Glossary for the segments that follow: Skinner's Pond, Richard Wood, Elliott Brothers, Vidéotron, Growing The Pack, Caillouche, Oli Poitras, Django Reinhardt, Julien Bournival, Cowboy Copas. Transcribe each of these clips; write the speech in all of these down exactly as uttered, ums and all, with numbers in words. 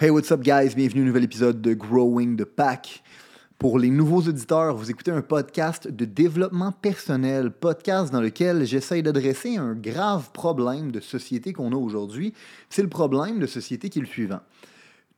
Hey, what's up guys? Bienvenue au nouvel épisode de Growing the Pack. Pour les nouveaux auditeurs, vous écoutez un podcast de développement personnel, podcast dans lequel j'essaye d'adresser un grave problème de société qu'on a aujourd'hui. C'est le problème de société qui est le suivant.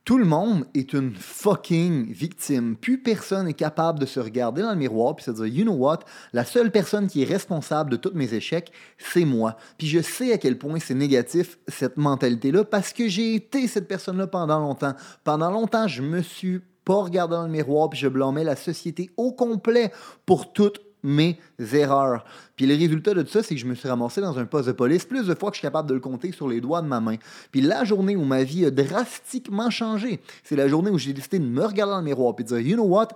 Tout le monde est une fucking victime. Plus personne n'est capable de se regarder dans le miroir et se dire « You know what? La seule personne qui est responsable de tous mes échecs, c'est moi. » Puis je sais à quel point c'est négatif, cette mentalité-là, parce que j'ai été cette personne-là pendant longtemps. Pendant longtemps, je me suis pas regardé dans le miroir puis je blâmais la société au complet pour toutes mes erreurs. Puis le résultat de tout ça, c'est que je me suis ramassé dans un poste de police plus de fois que je suis capable de le compter sur les doigts de ma main. Puis la journée où ma vie a drastiquement changé, c'est la journée où j'ai décidé de me regarder dans le miroir et de dire « You know what?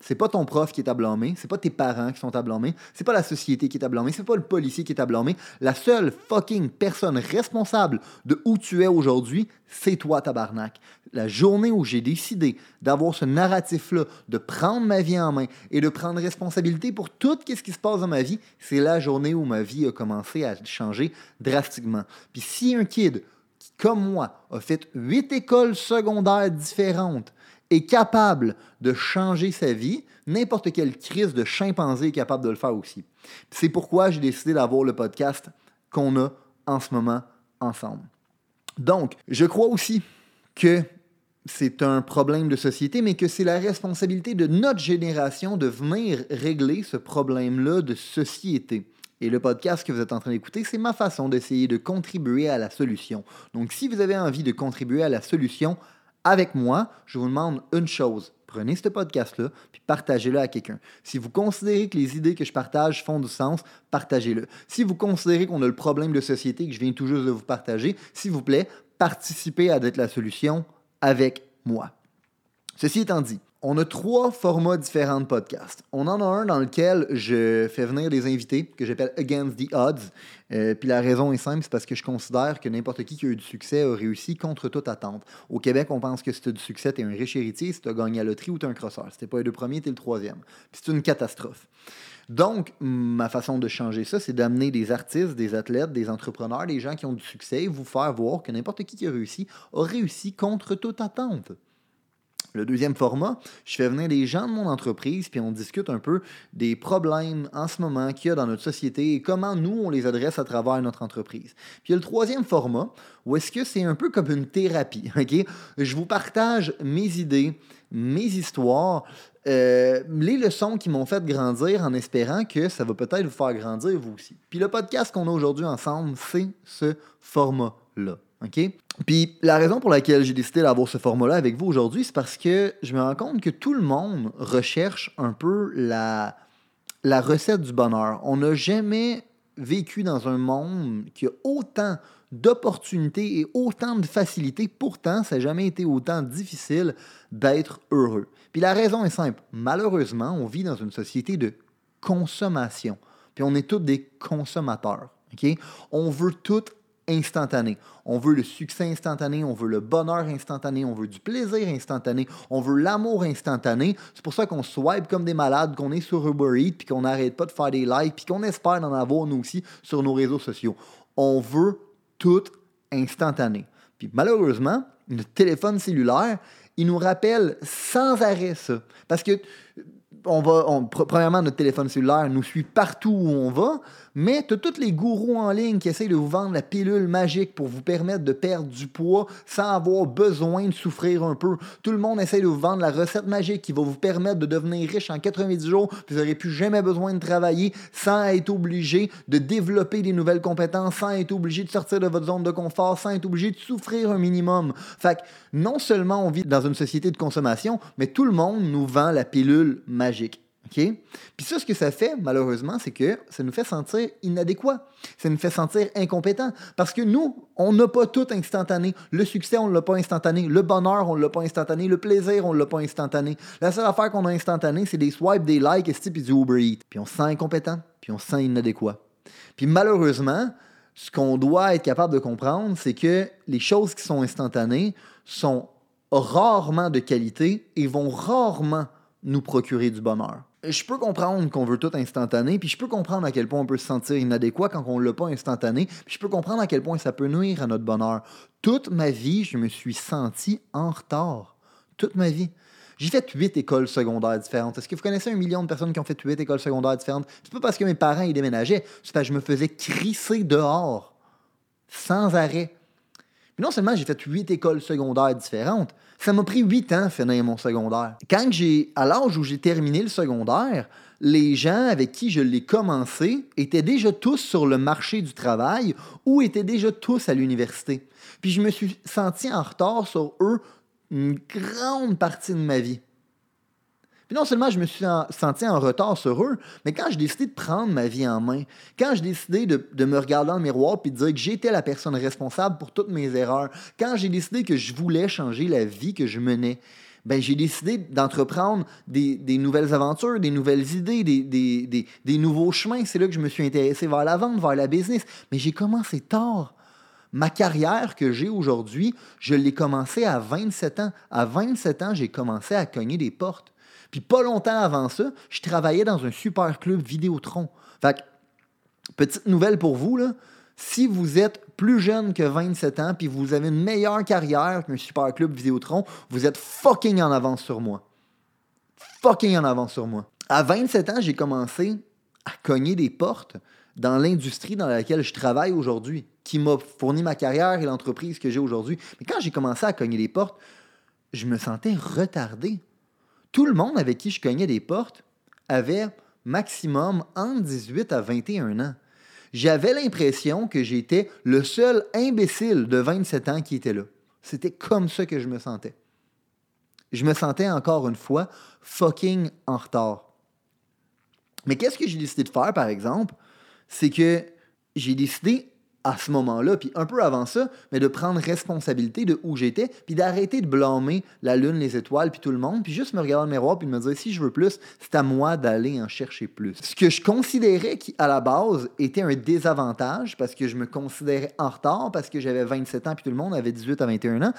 C'est pas ton prof qui est à blâmer, c'est pas tes parents qui sont à blâmer, c'est pas la société qui est à blâmer, c'est pas le policier qui est à blâmer. La seule fucking personne responsable de où tu es aujourd'hui, c'est toi, tabarnak. » La journée où j'ai décidé d'avoir ce narratif-là, de prendre ma vie en main et de prendre responsabilité pour tout ce qui se passe dans ma vie, c'est la journée où ma vie a commencé à changer drastiquement. Puis si un kid qui, comme moi, a fait huit écoles secondaires différentes est capable de changer sa vie, n'importe quelle crise de chimpanzé est capable de le faire aussi. C'est pourquoi j'ai décidé d'avoir le podcast qu'on a en ce moment ensemble. Donc, je crois aussi que c'est un problème de société, mais que c'est la responsabilité de notre génération de venir régler ce problème-là de société. Et le podcast que vous êtes en train d'écouter, c'est ma façon d'essayer de contribuer à la solution. Donc, si vous avez envie de contribuer à la solution, avec moi, je vous demande une chose. Prenez ce podcast-là puis partagez-le à quelqu'un. Si vous considérez que les idées que je partage font du sens, partagez-le. Si vous considérez qu'on a le problème de société que je viens tout juste de vous partager, s'il vous plaît, participez à d'être la solution avec moi. Ceci étant dit, on a trois formats différents de podcasts. On en a un dans lequel je fais venir des invités que j'appelle « Against the Odds euh, ». Puis la raison est simple, c'est parce que je considère que n'importe qui qui a eu du succès a réussi contre toute attente. Au Québec, on pense que si tu as du succès, tu es un riche héritier, si tu as gagné à la loterie ou tu es un crosseur. Si tu n'es pas les deux premiers, tu es le troisième. Puis c'est une catastrophe. Donc, ma façon de changer ça, c'est d'amener des artistes, des athlètes, des entrepreneurs, des gens qui ont du succès et vous faire voir que n'importe qui qui a réussi a réussi contre toute attente. Le deuxième format, je fais venir des gens de mon entreprise puis on discute un peu des problèmes en ce moment qu'il y a dans notre société et comment nous, on les adresse à travers notre entreprise. Puis il y a le troisième format où est-ce que c'est un peu comme une thérapie, OK? Je vous partage mes idées, mes histoires, euh, les leçons qui m'ont fait grandir en espérant que ça va peut-être vous faire grandir vous aussi. Puis le podcast qu'on a aujourd'hui ensemble, c'est ce format-là. OK? Puis la raison pour laquelle j'ai décidé d'avoir ce format-là avec vous aujourd'hui, c'est parce que je me rends compte que tout le monde recherche un peu la, la recette du bonheur. On n'a jamais vécu dans un monde qui a autant d'opportunités et autant de facilités. Pourtant, ça n'a jamais été autant difficile d'être heureux. Puis la raison est simple. Malheureusement, on vit dans une société de consommation. Puis on est tous des consommateurs. OK? On veut tout instantané. On veut le succès instantané, on veut le bonheur instantané, on veut du plaisir instantané, on veut l'amour instantané. C'est pour ça qu'on swipe comme des malades, qu'on est sur Uber Eats, puis qu'on n'arrête pas de faire des likes, puis qu'on espère en avoir nous aussi sur nos réseaux sociaux. On veut tout instantané. Puis malheureusement, notre téléphone cellulaire, il nous rappelle sans arrêt ça. Parce que On va, on, premièrement, notre téléphone cellulaire nous suit partout où on va, mais tu as tous les gourous en ligne qui essayent de vous vendre la pilule magique pour vous permettre de perdre du poids sans avoir besoin de souffrir un peu. Tout le monde essaie de vous vendre la recette magique qui va vous permettre de devenir riche en quatre-vingt-dix jours, puis vous n'aurez plus jamais besoin de travailler sans être obligé de développer des nouvelles compétences, sans être obligé de sortir de votre zone de confort, sans être obligé de souffrir un minimum. Fait que non seulement on vit dans une société de consommation, mais tout le monde nous vend la pilule magique. Okay? Puis ça, ce que ça fait, malheureusement, c'est que ça nous fait sentir inadéquats. Ça nous fait sentir incompétents. Parce que nous, on n'a pas tout instantané. Le succès, on ne l'a pas instantané. Le bonheur, on ne l'a pas instantané. Le plaisir, on ne l'a pas instantané. La seule affaire qu'on a instantanée, c'est des swipes, des likes, et puis du Uber Eats. Puis on se sent incompétent. Puis on se sent inadéquat. Puis malheureusement, ce qu'on doit être capable de comprendre, c'est que les choses qui sont instantanées sont rarement de qualité et vont rarement nous procurer du bonheur. Je peux comprendre qu'on veut tout instantané, puis je peux comprendre à quel point on peut se sentir inadéquat quand on ne l'a pas instantané, puis je peux comprendre à quel point ça peut nuire à notre bonheur. Toute ma vie, je me suis senti en retard. Toute ma vie. J'ai fait huit écoles secondaires différentes. Est-ce que vous connaissez un million de personnes qui ont fait huit écoles secondaires différentes? C'est pas parce que mes parents y déménageaient, c'est parce que je me faisais crisser dehors, sans arrêt. Puis non seulement j'ai fait huit écoles secondaires différentes, ça m'a pris huit ans finir mon secondaire. Quand j'ai, à l'âge où j'ai terminé le secondaire, les gens avec qui je l'ai commencé étaient déjà tous sur le marché du travail ou étaient déjà tous à l'université. Puis je me suis senti en retard sur eux une grande partie de ma vie. Puis non seulement je me suis en, senti en retard sur eux, mais quand j'ai décidé de prendre ma vie en main, quand j'ai décidé de, de me regarder dans le miroir et de dire que j'étais la personne responsable pour toutes mes erreurs, quand j'ai décidé que je voulais changer la vie que je menais, ben j'ai décidé d'entreprendre des, des nouvelles aventures, des nouvelles idées, des, des, des, des nouveaux chemins. C'est là que je me suis intéressé vers la vente, vers la business. Mais j'ai commencé tard. Ma carrière que j'ai aujourd'hui, je l'ai commencée à vingt-sept ans. À vingt-sept ans, j'ai commencé à cogner des portes. Puis pas longtemps avant ça, je travaillais dans un super club Vidéotron. Fait que, petite nouvelle pour vous, là, si vous êtes plus jeune que vingt-sept ans puis vous avez une meilleure carrière qu'un super club Vidéotron, vous êtes fucking en avance sur moi. Fucking en avance sur moi. À vingt-sept ans, j'ai commencé à cogner des portes dans l'industrie dans laquelle je travaille aujourd'hui, qui m'a fourni ma carrière et l'entreprise que j'ai aujourd'hui. Mais quand j'ai commencé à cogner des portes, je me sentais retardé. Tout le monde avec qui je cognais des portes avait maximum entre dix-huit à vingt et un ans. J'avais l'impression que j'étais le seul imbécile de vingt-sept ans qui était là. C'était comme ça que je me sentais. Je me sentais encore une fois fucking en retard. Mais qu'est-ce que j'ai décidé de faire, par exemple? C'est que j'ai décidé à ce moment-là, puis un peu avant ça, mais de prendre responsabilité de où j'étais, puis d'arrêter de blâmer la lune, les étoiles, puis tout le monde, puis juste me regarder dans le miroir, puis de me dire, si je veux plus, c'est à moi d'aller en chercher plus. Ce que je considérais qui, à la base, était un désavantage, parce que je me considérais en retard, parce que j'avais vingt-sept ans, puis tout le monde avait dix-huit à vingt et un ans,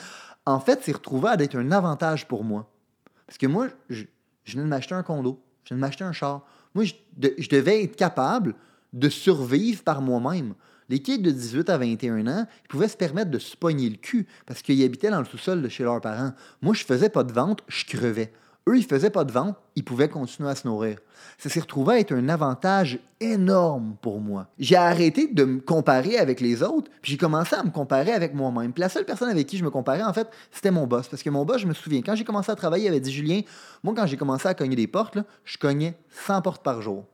en fait, c'est retrouvé à être un avantage pour moi. Parce que moi, je, je venais de m'acheter un condo, je venais de m'acheter un char. Moi, je, de, je devais être capable de survivre par moi-même. Les kids de dix-huit à vingt et un ans, ils pouvaient se permettre de se pogner le cul parce qu'ils habitaient dans le sous-sol de chez leurs parents. Moi, je faisais pas de vente, je crevais. Eux, ils faisaient pas de vente, ils pouvaient continuer à se nourrir. Ça s'est retrouvé à être un avantage énorme pour moi. J'ai arrêté de me comparer avec les autres, puis j'ai commencé à me comparer avec moi-même. Puis la seule personne avec qui je me comparais, en fait, c'était mon boss. Parce que mon boss, je me souviens, quand j'ai commencé à travailler, il avait dit, Julien, moi, quand j'ai commencé à cogner des portes, là, je cognais cent portes par jour.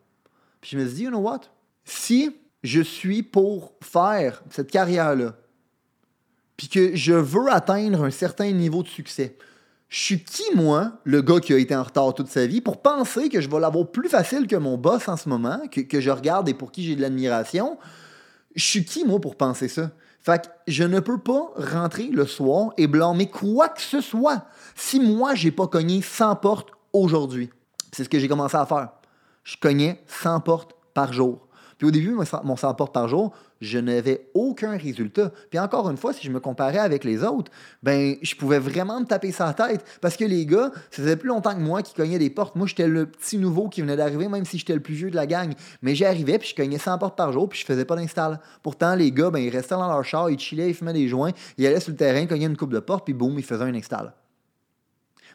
Puis je me suis dit, you know what? Si je suis pour faire cette carrière-là, puis que je veux atteindre un certain niveau de succès, je suis qui, moi, le gars qui a été en retard toute sa vie, pour penser que je vais l'avoir plus facile que mon boss en ce moment, que, que je regarde et pour qui j'ai de l'admiration? Je suis qui, moi, pour penser ça? Fait que je ne peux pas rentrer le soir et blâmer quoi que ce soit si moi, j'ai pas cogné cent portes aujourd'hui. C'est ce que j'ai commencé à faire. Je cognais cent portes par jour. Puis au début, mon cent portes par jour, je n'avais aucun résultat. Puis encore une fois, si je me comparais avec les autres, ben je pouvais vraiment me taper sa tête parce que les gars, ça faisait plus longtemps que moi qui cognais des portes. Moi, j'étais le petit nouveau qui venait d'arriver, même si j'étais le plus vieux de la gang. Mais j'arrivais, puis je cognais cent portes par jour, puis je faisais pas d'install. Pourtant, les gars, ben ils restaient dans leur char, ils chillaient, ils fumaient des joints, ils allaient sur le terrain, cognaient une coupe de porte, puis boum, ils faisaient un install.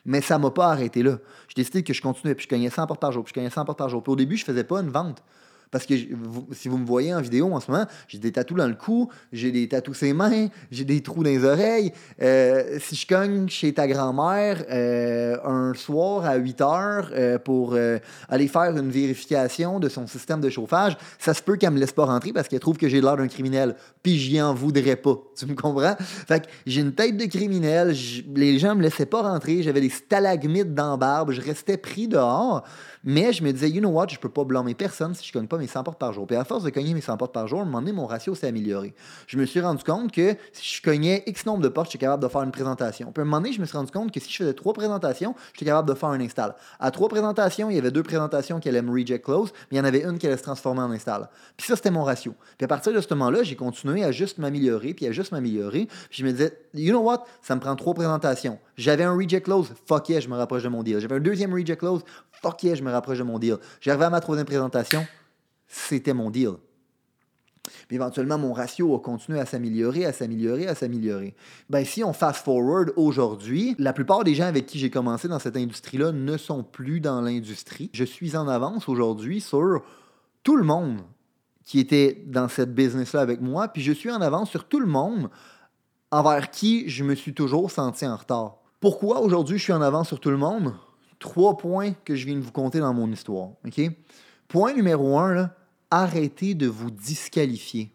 Mais ça m'a pas arrêté là. J'ai décidé que je continuais, puis je cognais cent portes par jour, puis je cognais cent portes par jour. Puis au début, je faisais pas une vente. Parce que vous, si vous me voyez en vidéo en ce moment, j'ai des tatous dans le cou, j'ai des tatous sur les mains, j'ai des trous dans les oreilles. Euh, si je cogne chez ta grand-mère euh, un soir à huit heures euh, pour euh, aller faire une vérification de son système de chauffage, ça se peut qu'elle me laisse pas rentrer parce qu'elle trouve que j'ai l'air d'un criminel. Puis j'y en voudrais pas. Tu me comprends? Fait que j'ai une tête de criminel, les gens me laissaient pas rentrer, j'avais des stalagmites dans la barbe, je restais pris dehors, mais je me disais, you know what, je peux pas blâmer personne si je cogne pas mes cent portes par jour. Puis à force de cogner mes cent portes par jour, à un moment donné, mon ratio s'est amélioré. Je me suis rendu compte que si je cognais X nombre de portes, j'étais capable de faire une présentation. Puis à un moment donné, je me suis rendu compte que si je faisais trois présentations, j'étais capable de faire un install. À trois présentations, il y avait deux présentations qui allaient me reject close, mais il y en avait une qui allait se transformer en install. Puis ça, c'était mon ratio. Puis à partir de ce moment-là, j'ai continué à juste m'améliorer, puis à juste m'améliorer. Puis je me disais, you know what, ça me prend trois présentations. J'avais un reject close, fuck yeah, je me rapproche de mon deal. J'avais un deuxième reject close, fuck yeah, je me rapproche de mon deal. J'arrivais à ma troisième présentation, c'était mon deal. Puis éventuellement, mon ratio a continué à s'améliorer, à s'améliorer, à s'améliorer. Bien, si on fast-forward aujourd'hui, la plupart des gens avec qui j'ai commencé dans cette industrie-là ne sont plus dans l'industrie. Je suis en avance aujourd'hui sur tout le monde qui était dans cette business-là avec moi, puis je suis en avance sur tout le monde envers qui je me suis toujours senti en retard. Pourquoi aujourd'hui je suis en avance sur tout le monde? Trois points que je viens de vous conter dans mon histoire. Okay? Point numéro un, là, arrêtez de vous disqualifier.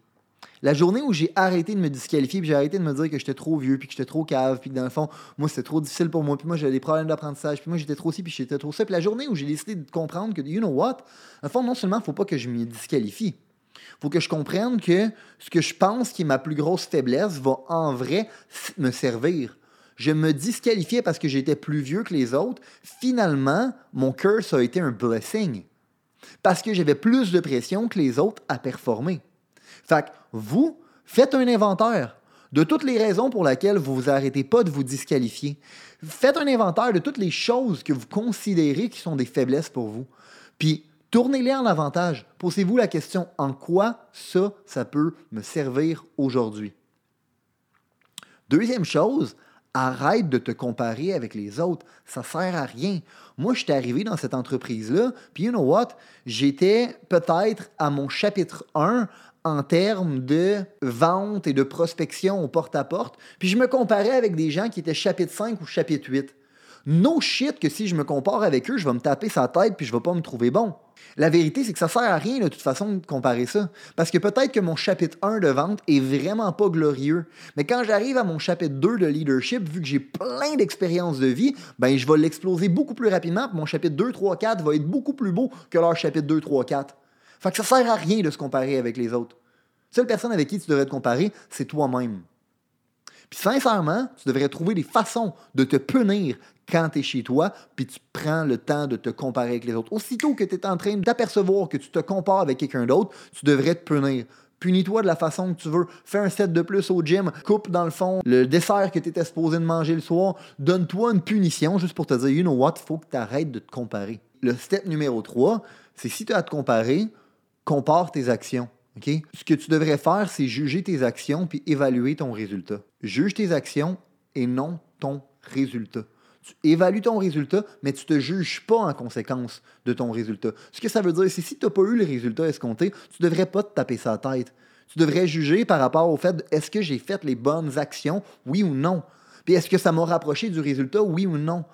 La journée où j'ai arrêté de me disqualifier, puis j'ai arrêté de me dire que j'étais trop vieux, puis que j'étais trop cave, puis que dans le fond, moi, c'était trop difficile pour moi, puis moi, j'avais des problèmes d'apprentissage, puis moi, j'étais trop ci, puis j'étais trop ça. Puis la journée où j'ai décidé de comprendre que, you know what, dans le fond, non seulement il ne faut pas que je me disqualifie, il faut que je comprenne que ce que je pense qui est ma plus grosse faiblesse va en vrai me servir. Je me disqualifiais parce que j'étais plus vieux que les autres. Finalement, mon curse a été un blessing. Parce que j'avais plus de pression que les autres à performer. Fait que vous, faites un inventaire de toutes les raisons pour lesquelles vous vous arrêtez pas de vous disqualifier. Faites un inventaire de toutes les choses que vous considérez qui sont des faiblesses pour vous. Puis, tournez-les en avantage. Posez-vous la question, en quoi ça, ça peut me servir aujourd'hui? Deuxième chose, arrête de te comparer avec les autres. Ça sert à rien. Moi, je suis arrivé dans cette entreprise-là, puis you know what? J'étais peut-être à mon chapitre un en termes de vente et de prospection au porte-à-porte, puis je me comparais avec des gens qui étaient chapitre cinq ou chapitre huit. No shit que si je me compare avec eux, je vais me taper sa tête puis je vais pas me trouver bon. La vérité, c'est que ça sert à rien de toute façon de comparer ça. Parce que peut-être que mon chapitre un de vente est vraiment pas glorieux. Mais quand j'arrive à mon chapitre deux de leadership, vu que j'ai plein d'expériences de vie, ben je vais l'exploser beaucoup plus rapidement puis mon chapitre deux, trois, quatre va être beaucoup plus beau que leur chapitre deux, trois, quatre. Fait que ça sert à rien de se comparer avec les autres. La seule personne avec qui tu devrais te comparer, c'est toi-même. Puis sincèrement, tu devrais trouver des façons de te punir quand tu es chez toi, puis tu prends le temps de te comparer avec les autres. Aussitôt que tu es en train d'apercevoir que tu te compares avec quelqu'un d'autre, tu devrais te punir. Punis-toi de la façon que tu veux. Fais un set de plus au gym. Coupe, dans le fond, le dessert que tu étais supposé de manger le soir. Donne-toi une punition juste pour te dire, you know what, il faut que tu arrêtes de te comparer. Le step numéro trois, c'est si tu as à te comparer, compare tes actions. Okay? Ce que tu devrais faire, c'est juger tes actions puis évaluer ton résultat. Juge tes actions et non ton résultat. Tu évalues ton résultat, mais tu ne te juges pas en conséquence de ton résultat. Ce que ça veut dire, c'est que si tu n'as pas eu le résultat escompté, tu ne devrais pas te taper sa tête. Tu devrais juger par rapport au fait, est-ce que j'ai fait les bonnes actions, oui ou non? Puis est-ce que ça m'a rapproché du résultat, oui ou non?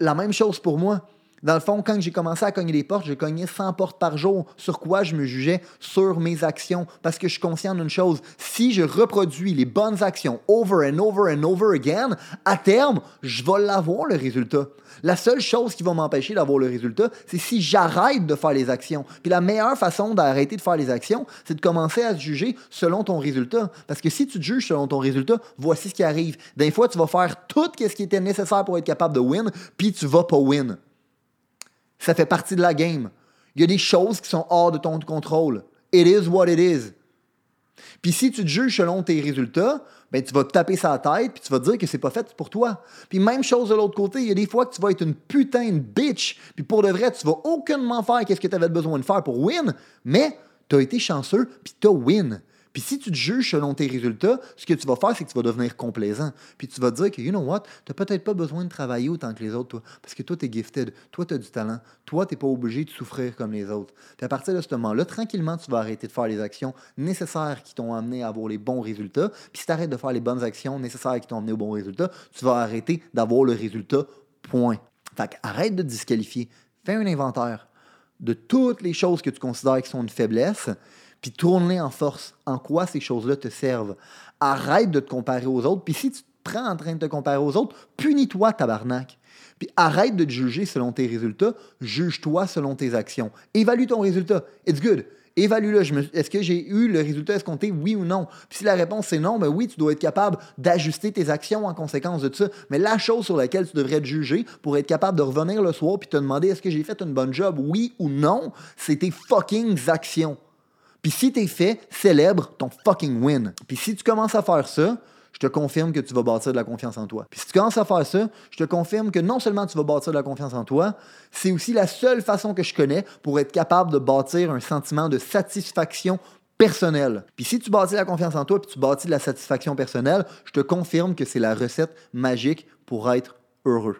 La même chose pour moi. Dans le fond, quand j'ai commencé à cogner des portes, je cognais cent portes par jour. Sur quoi je me jugeais? Sur mes actions. Parce que je suis conscient d'une chose, si je reproduis les bonnes actions over and over and over again, à terme, je vais l'avoir le résultat. La seule chose qui va m'empêcher d'avoir le résultat, c'est si j'arrête de faire les actions. Puis la meilleure façon d'arrêter de faire les actions, c'est de commencer à se juger selon ton résultat. Parce que si tu te juges selon ton résultat, voici ce qui arrive. Des fois, tu vas faire tout ce qui était nécessaire pour être capable de win, puis tu vas pas win. Ça fait partie de la game. Il y a des choses qui sont hors de ton contrôle. It is what it is. Puis si tu te juges selon tes résultats, ben tu vas te taper sa tête puis tu vas te dire que c'est pas fait pour toi. Puis même chose de l'autre côté, il y a des fois que tu vas être une putain de bitch puis pour de vrai, tu vas aucunement faire qu'est-ce que tu avais besoin de faire pour win, mais tu as été chanceux puis tu as win. Puis si tu te juges selon tes résultats, ce que tu vas faire, c'est que tu vas devenir complaisant. Puis tu vas te dire que, you know what, t'as peut-être pas besoin de travailler autant que les autres, toi, parce que toi, t'es gifted, toi, t'as du talent, toi, t'es pas obligé de souffrir comme les autres. Puis à partir de ce moment-là, tranquillement, tu vas arrêter de faire les actions nécessaires qui t'ont amené à avoir les bons résultats. Puis si t'arrêtes de faire les bonnes actions nécessaires qui t'ont amené aux bons résultats, tu vas arrêter d'avoir le résultat, point. Fait qu'arrête de te disqualifier. Fais un inventaire de toutes les choses que tu considères qui sont une faiblesse, puis tourne-les en force. En quoi ces choses-là te servent? Arrête de te comparer aux autres, puis si tu te prends en train de te comparer aux autres, punis-toi, tabarnak. Puis arrête de te juger selon tes résultats, juge-toi selon tes actions. Évalue ton résultat. It's good. Évalue-le. Je me... Est-ce que j'ai eu le résultat escompté, oui ou non? Puis si la réponse c'est non, ben oui, tu dois être capable d'ajuster tes actions en conséquence de ça. Mais la chose sur laquelle tu devrais te juger pour être capable de revenir le soir puis te demander est-ce que j'ai fait une bonne job, oui ou non, c'est tes fucking actions. Puis si t'es fait, célèbre ton fucking win. Puis si tu commences à faire ça, je te confirme que tu vas bâtir de la confiance en toi. Puis si tu commences à faire ça, je te confirme que non seulement tu vas bâtir de la confiance en toi, c'est aussi la seule façon que je connais pour être capable de bâtir un sentiment de satisfaction personnelle. Puis si tu bâtis la confiance en toi puis tu bâtis de la satisfaction personnelle, je te confirme que c'est la recette magique pour être heureux.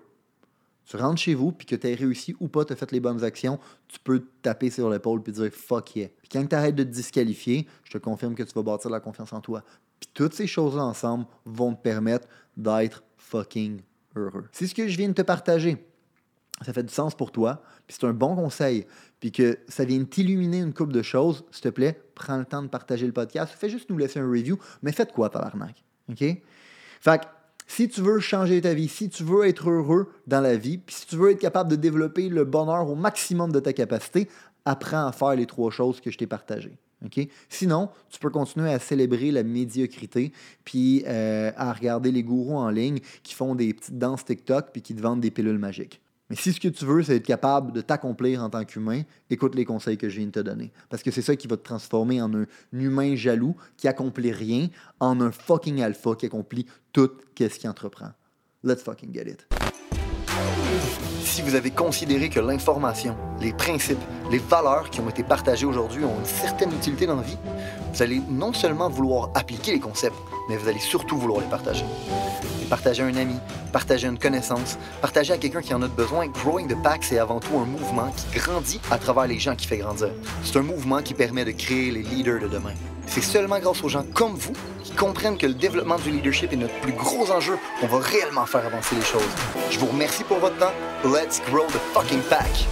Tu rentres chez vous, puis que tu as réussi ou pas, tu as fait les bonnes actions, tu peux te taper sur l'épaule puis dire « fuck yeah ». Puis quand tu arrêtes de te disqualifier, je te confirme que tu vas bâtir la confiance en toi. Puis toutes ces choses-là ensemble vont te permettre d'être fucking heureux. C'est ce que je viens de te partager. Ça fait du sens pour toi, puis c'est un bon conseil, puis que ça vienne t'illuminer une couple de choses, s'il te plaît, prends le temps de partager le podcast. Fais juste nous laisser un review, mais faites quoi, tabarnak? OK? Fait que, si tu veux changer ta vie, si tu veux être heureux dans la vie, puis si tu veux être capable de développer le bonheur au maximum de ta capacité, apprends à faire les trois choses que je t'ai partagées. Okay? Sinon, tu peux continuer à célébrer la médiocrité, puis euh, à regarder les gourous en ligne qui font des petites danses TikTok puis qui te vendent des pilules magiques. Mais si ce que tu veux, c'est être capable de t'accomplir en tant qu'humain, écoute les conseils que je viens de te donner. Parce que c'est ça qui va te transformer en un humain jaloux qui accomplit rien, en un fucking alpha qui accomplit tout ce qu'il entreprend. Let's fucking get it. Si vous avez considéré que l'information, les principes, les valeurs qui ont été partagées aujourd'hui ont une certaine utilité dans la vie, vous allez non seulement vouloir appliquer les concepts, mais vous allez surtout vouloir les partager. Les partager à un ami, partager à une connaissance, partager à quelqu'un qui en a besoin. Growing the Pack, c'est avant tout un mouvement qui grandit à travers les gens qui fait grandir. C'est un mouvement qui permet de créer les leaders de demain. C'est seulement grâce aux gens comme vous qui comprennent que le développement du leadership est notre plus gros enjeu qu'on va réellement faire avancer les choses. Je vous remercie pour votre temps. Let's grow the fucking pack!